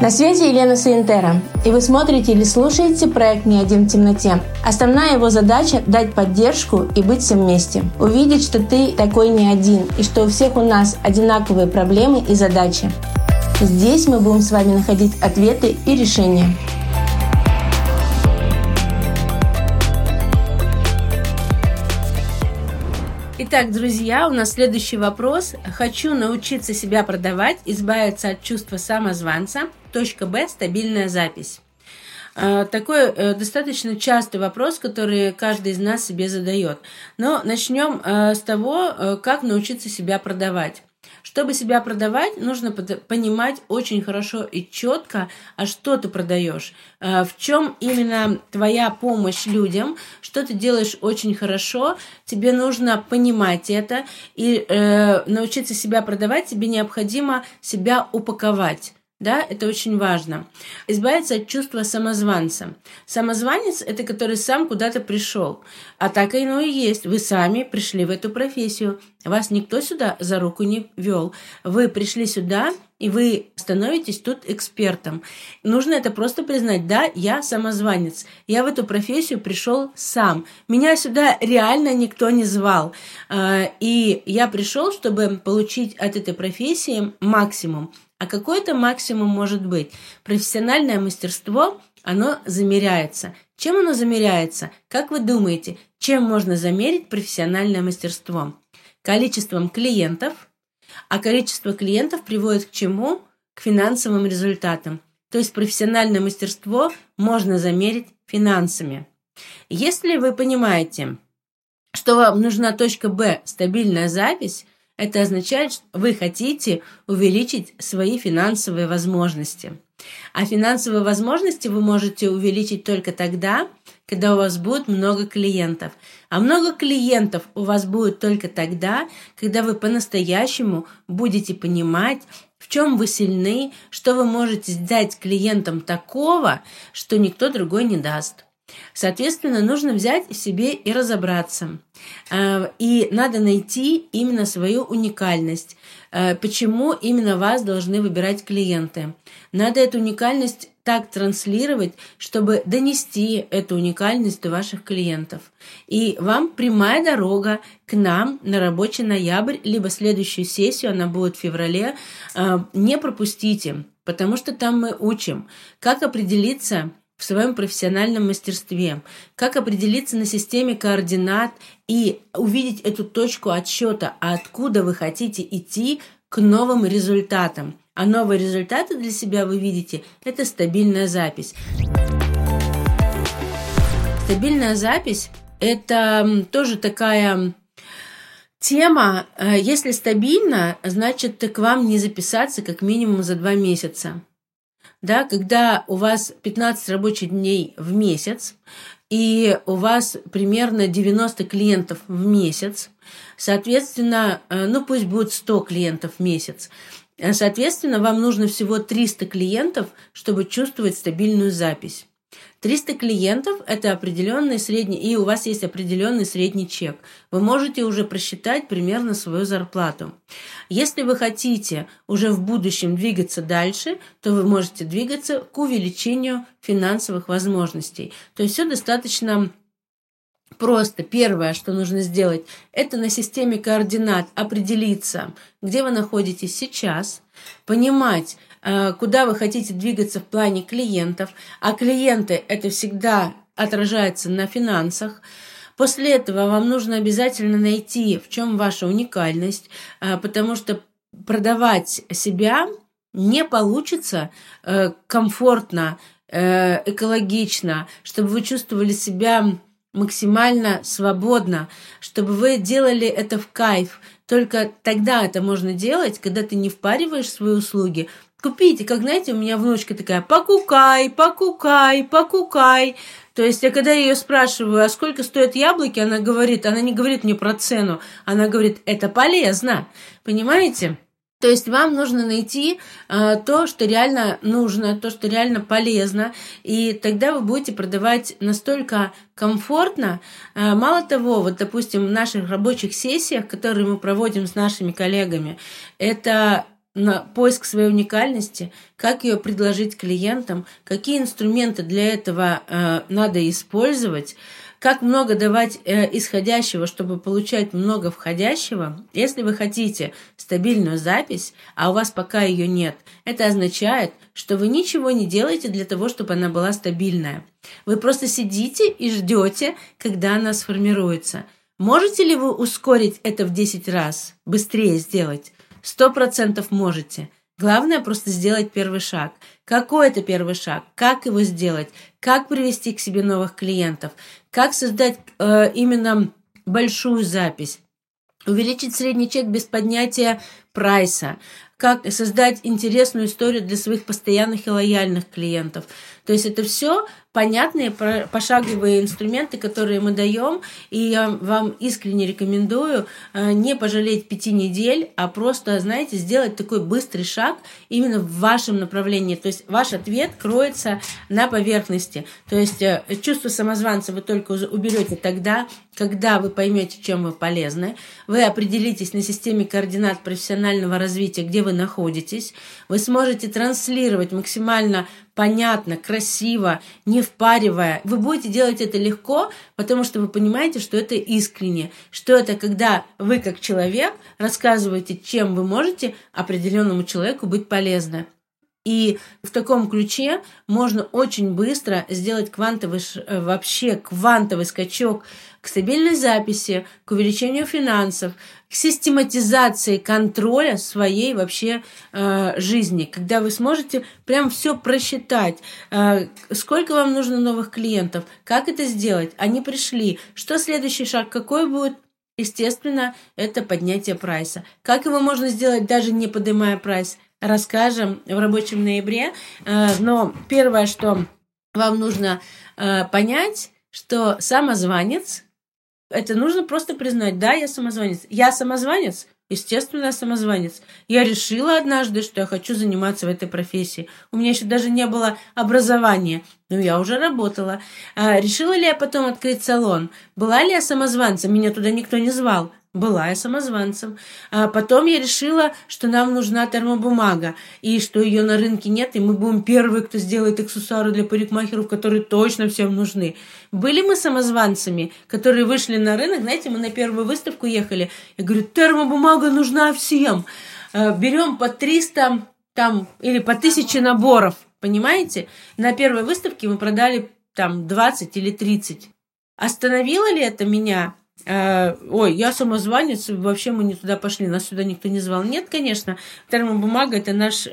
На связи Елена Сонтера, и вы смотрите или слушаете проект «Не один в темноте». Основная его задача – дать поддержку и быть всем вместе. Увидеть, что ты такой не один, и что у всех у нас одинаковые проблемы и задачи. Здесь мы будем с вами находить ответы и решения. Итак, друзья, у нас следующий вопрос. Хочу научиться себя продавать, избавиться от чувства самозванца. Б. Стабильная запись. Такой достаточно частый вопрос, который каждый из нас себе задает. Но начнем с того, как научиться себя продавать. Чтобы себя продавать, нужно понимать очень хорошо и четко, а что ты продаешь, в чем именно твоя помощь людям, что ты делаешь очень хорошо, тебе нужно понимать это, и научиться себя продавать, тебе необходимо себя упаковать. Да, это очень важно. Избавиться от чувства самозванца. Самозванец – это который сам куда-то пришел. А так оно и есть. Вы сами пришли в эту профессию. Вас никто сюда за руку не вел. Вы пришли сюда, и вы становитесь тут экспертом. Нужно это просто признать. Да, я самозванец. Я в эту профессию пришел сам. Меня сюда реально никто не звал. И я пришел, чтобы получить от этой профессии максимум. А какой это максимум может быть? Профессиональное мастерство, оно замеряется. Чем оно замеряется? Как вы думаете, чем можно замерить профессиональное мастерство? Количеством клиентов. А количество клиентов приводит к чему? К финансовым результатам. То есть профессиональное мастерство можно замерить финансами. Если вы понимаете, что вам нужна Б, стабильная запись, это означает, что вы хотите увеличить свои финансовые возможности. А финансовые возможности вы можете увеличить только тогда, когда у вас будет много клиентов. А много клиентов у вас будет только тогда, когда вы по-настоящему будете понимать, в чем вы сильны, что вы можете дать клиентам такого, что никто другой не даст. Соответственно, нужно взять в себе и разобраться. И надо найти именно свою уникальность. Почему именно вас должны выбирать клиенты? Надо эту уникальность так транслировать, чтобы донести эту уникальность до ваших клиентов. И вам прямая дорога к нам на рабочий ноябрь, либо следующую сессию, она будет в феврале, не пропустите, потому что там мы учим, как определиться в своем профессиональном мастерстве, как определиться на системе координат и увидеть эту точку отсчета, а откуда вы хотите идти к новым результатам. А новые результаты для себя вы видите – это стабильная запись. Стабильная запись – это тоже такая тема. Если стабильно, значит, к вам не записаться как минимум за 2 месяца. Да, когда у вас 15 рабочих дней в месяц, и у вас примерно 90 клиентов в месяц, соответственно, пусть будет 100 клиентов в месяц, соответственно, вам нужно всего 300 клиентов, чтобы чувствовать стабильную запись. 300 клиентов – это определенный средний, и у вас есть определенный средний чек. Вы можете уже просчитать примерно свою зарплату. Если вы хотите уже в будущем двигаться дальше, то вы можете двигаться к увеличению финансовых возможностей. То есть все достаточно просто. Первое, что нужно сделать, это на системе координат определиться, где вы находитесь сейчас, понимать, куда вы хотите двигаться в плане клиентов, а клиенты это всегда отражается на финансах. После этого вам нужно обязательно найти, в чем ваша уникальность, потому что продавать себя не получится комфортно, экологично, чтобы вы чувствовали себя максимально свободно, чтобы вы делали это в кайф. Только тогда это можно делать, когда ты не впариваешь свои услуги. Купите, как, знаете, у меня внучка такая, покукай, покукай, покукай. То есть я когда ее спрашиваю, а сколько стоят яблоки, она не говорит мне про цену, она говорит, это полезно, понимаете? То есть вам нужно найти то, что реально нужно, то, что реально полезно, и тогда вы будете продавать настолько комфортно. Мало того, допустим, в наших рабочих сессиях, которые мы проводим с нашими коллегами, это на поиск своей уникальности, как ее предложить клиентам, какие инструменты для этого надо использовать, как много давать исходящего, чтобы получать много входящего. Если вы хотите стабильную запись, а у вас пока ее нет, это означает, что вы ничего не делаете для того, чтобы она была стабильная. Вы просто сидите и ждете, когда она сформируется. Можете ли вы ускорить это в 10 раз, быстрее сделать? 100% можете. Главное просто сделать первый шаг. Какой это первый шаг? Как его сделать? Как привести к себе новых клиентов? Как создать именно большую запись? Увеличить средний чек без поднятия прайса? Как создать интересную историю для своих постоянных и лояльных клиентов? То есть это все понятные пошаговые инструменты, которые мы даем, и я вам искренне рекомендую не пожалеть 5 недель, а просто, знаете, сделать такой быстрый шаг именно в вашем направлении. То есть ваш ответ кроется на поверхности. То есть чувство самозванца вы только уберете тогда, когда вы поймете, чем вы полезны, вы определитесь на системе координат профессионального развития, где вы находитесь, вы сможете транслировать максимально понятно, красиво, не впаривая. Вы будете делать это легко, потому что вы понимаете, что это искренне, что это когда вы как человек рассказываете, чем вы можете определенному человеку быть полезны. И в таком ключе можно очень быстро сделать квантовый скачок к стабильной записи, к увеличению финансов, к систематизации контроля своей вообще жизни, когда вы сможете прям все просчитать, сколько вам нужно новых клиентов, как это сделать, они пришли, что следующий шаг, какой будет. Естественно, это поднятие прайса. Как его можно сделать, даже не поднимая прайс, расскажем в рабочем ноябре. Но первое, что вам нужно понять, что самозванец, это нужно просто признать. Да, я самозванец. Я самозванец? Естественно, я самозванец. Я решила однажды, что я хочу заниматься в этой профессии. У меня еще даже не было образования. Ну, я уже работала. Решила ли я потом открыть салон? Была ли я самозванцем? Меня туда никто не звал. Была я самозванцем. Потом я решила, что нам нужна термобумага, и что ее на рынке нет, и мы будем первые, кто сделает аксессуары для парикмахеров, которые точно всем нужны. Были мы самозванцами, которые вышли на рынок, знаете, мы на первую выставку ехали, я говорю, термобумага нужна всем. Берем по 300 там, или по 1000 наборов, понимаете? На первой выставке мы продали там 20 или 30. Остановило ли это меня? Ой, я самозванец, вообще мы не туда пошли, нас сюда никто не звал. Нет, конечно, термобумага – это наш,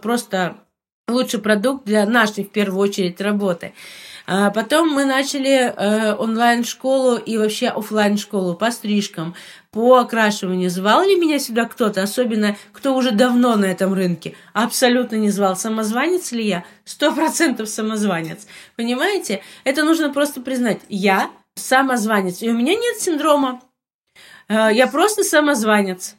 просто лучший продукт для нашей, в первую очередь, работы. Потом мы начали онлайн-школу и вообще офлайн-школу по стрижкам, по окрашиванию. Звал ли меня сюда кто-то, особенно кто уже давно на этом рынке? Абсолютно не звал. Самозванец ли я? 100% самозванец. Понимаете? Это нужно просто признать. Я самозванец. И у меня нет синдрома. Я просто самозванец.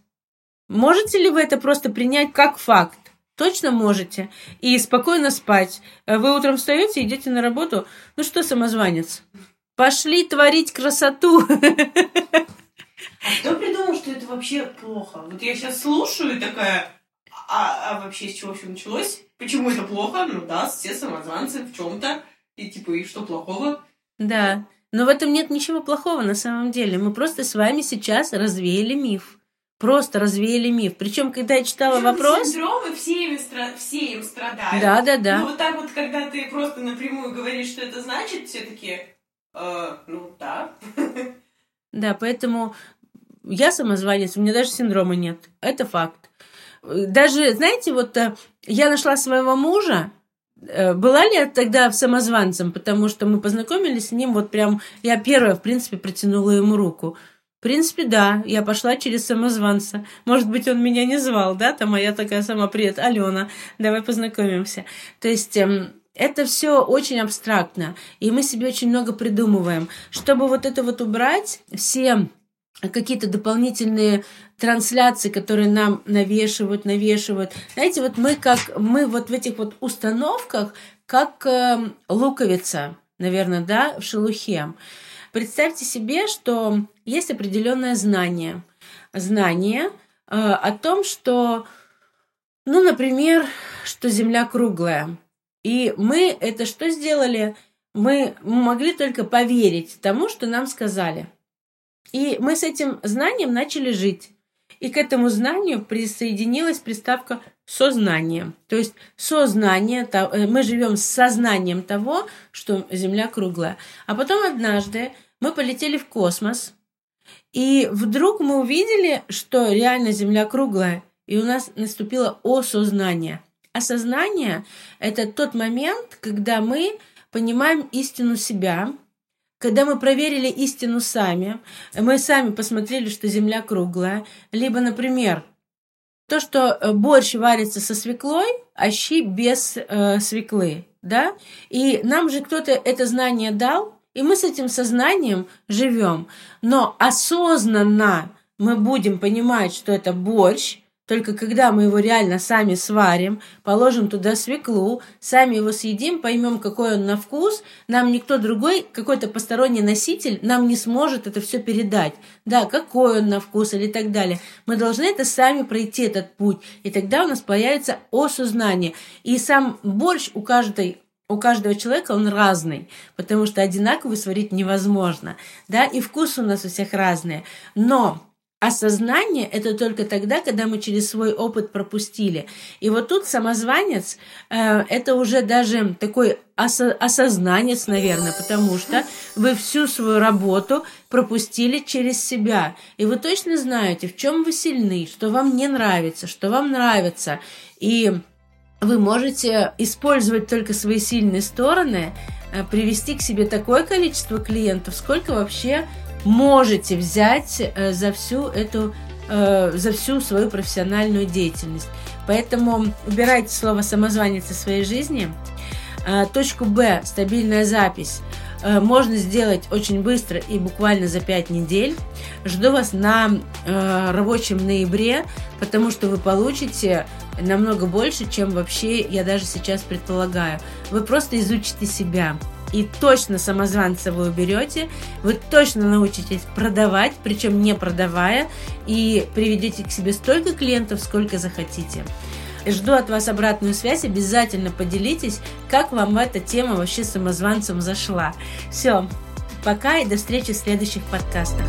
Можете ли вы это просто принять как факт? Точно можете. И спокойно спать. Вы утром встаете, идете на работу. Ну что, самозванец? Пошли творить красоту. А кто придумал, что это вообще плохо? Вот я сейчас слушаю и такая... А вообще с чего все началось? Почему это плохо? Ну да, все самозванцы в чем-то. И типа, и что плохого? Да. Но в этом нет ничего плохого на самом деле. Мы просто с вами сейчас развеяли миф. Просто развеяли миф. Причем, когда я читала вопрос... Синдромы, все им страдают. Да. Но вот так вот, когда ты просто напрямую говоришь, что это значит, все такие... Да. Да, поэтому я самозванец, у меня даже синдрома нет. Это факт. Даже, знаете, вот я нашла своего мужа. Была ли я тогда самозванцем, потому что мы познакомились с ним, вот прям я первая, в принципе, протянула ему руку. В принципе, да, я пошла через самозванца. Может быть, он меня не звал, да, там, а я такая сама, привет, Алена, давай познакомимся. То есть... Это все очень абстрактно, и мы себе очень много придумываем. Чтобы вот это вот убрать, все какие-то дополнительные трансляции, которые нам навешивают. Знаете, вот мы вот в этих вот установках, как луковица, наверное, да, в шелухе. Представьте себе, что есть определенное знание о том, что Ну, например, что Земля круглая. И мы это что сделали? Мы могли только поверить тому, что нам сказали. И мы с этим знанием начали жить. И к этому знанию присоединилась приставка «сознание». То есть сознание, мы живем с сознанием того, что Земля круглая. А потом однажды мы полетели в космос, и вдруг мы увидели, что реально Земля круглая, и у нас наступило осознание. Осознание – это тот момент, когда мы понимаем истину себя, когда мы проверили истину сами, мы сами посмотрели, что Земля круглая, либо, например, то, что борщ варится со свеклой, а щи без свеклы, да? И нам же кто-то это знание дал, и мы с этим сознанием живем. Но осознанно мы будем понимать, что это борщ, только когда мы его реально сами сварим, положим туда свеклу, сами его съедим, поймем, какой он на вкус, нам никто другой, какой-то посторонний носитель, нам не сможет это все передать. Да, какой он на вкус или так далее. Мы должны это сами пройти, этот путь. И тогда у нас появится осознание. И сам борщ у каждого человека он разный, потому что одинаковый сварить невозможно. Да, и вкусы у нас у всех разные. Но осознание — это только тогда, когда мы через свой опыт пропустили. И вот тут самозванец это уже даже такой осознанец, наверное, потому что вы всю свою работу пропустили через себя. И вы точно знаете, в чем вы сильны, что вам не нравится, что вам нравится. И вы можете использовать только свои сильные стороны, привести к себе такое количество клиентов, сколько вообще можете взять за всю свою профессиональную деятельность. Поэтому убирайте слово «самозванец» из своей жизни. Точку Б – стабильная запись. Можно сделать очень быстро и буквально за 5 недель. Жду вас на рабочем ноябре, потому что вы получите намного больше, чем вообще я даже сейчас предполагаю. Вы просто изучите себя. И точно самозванца вы уберете, вы точно научитесь продавать, причем не продавая, и приведете к себе столько клиентов, сколько захотите. Жду от вас обратную связь, обязательно поделитесь, как вам эта тема вообще самозванцем зашла. Все, пока и до встречи в следующих подкастах.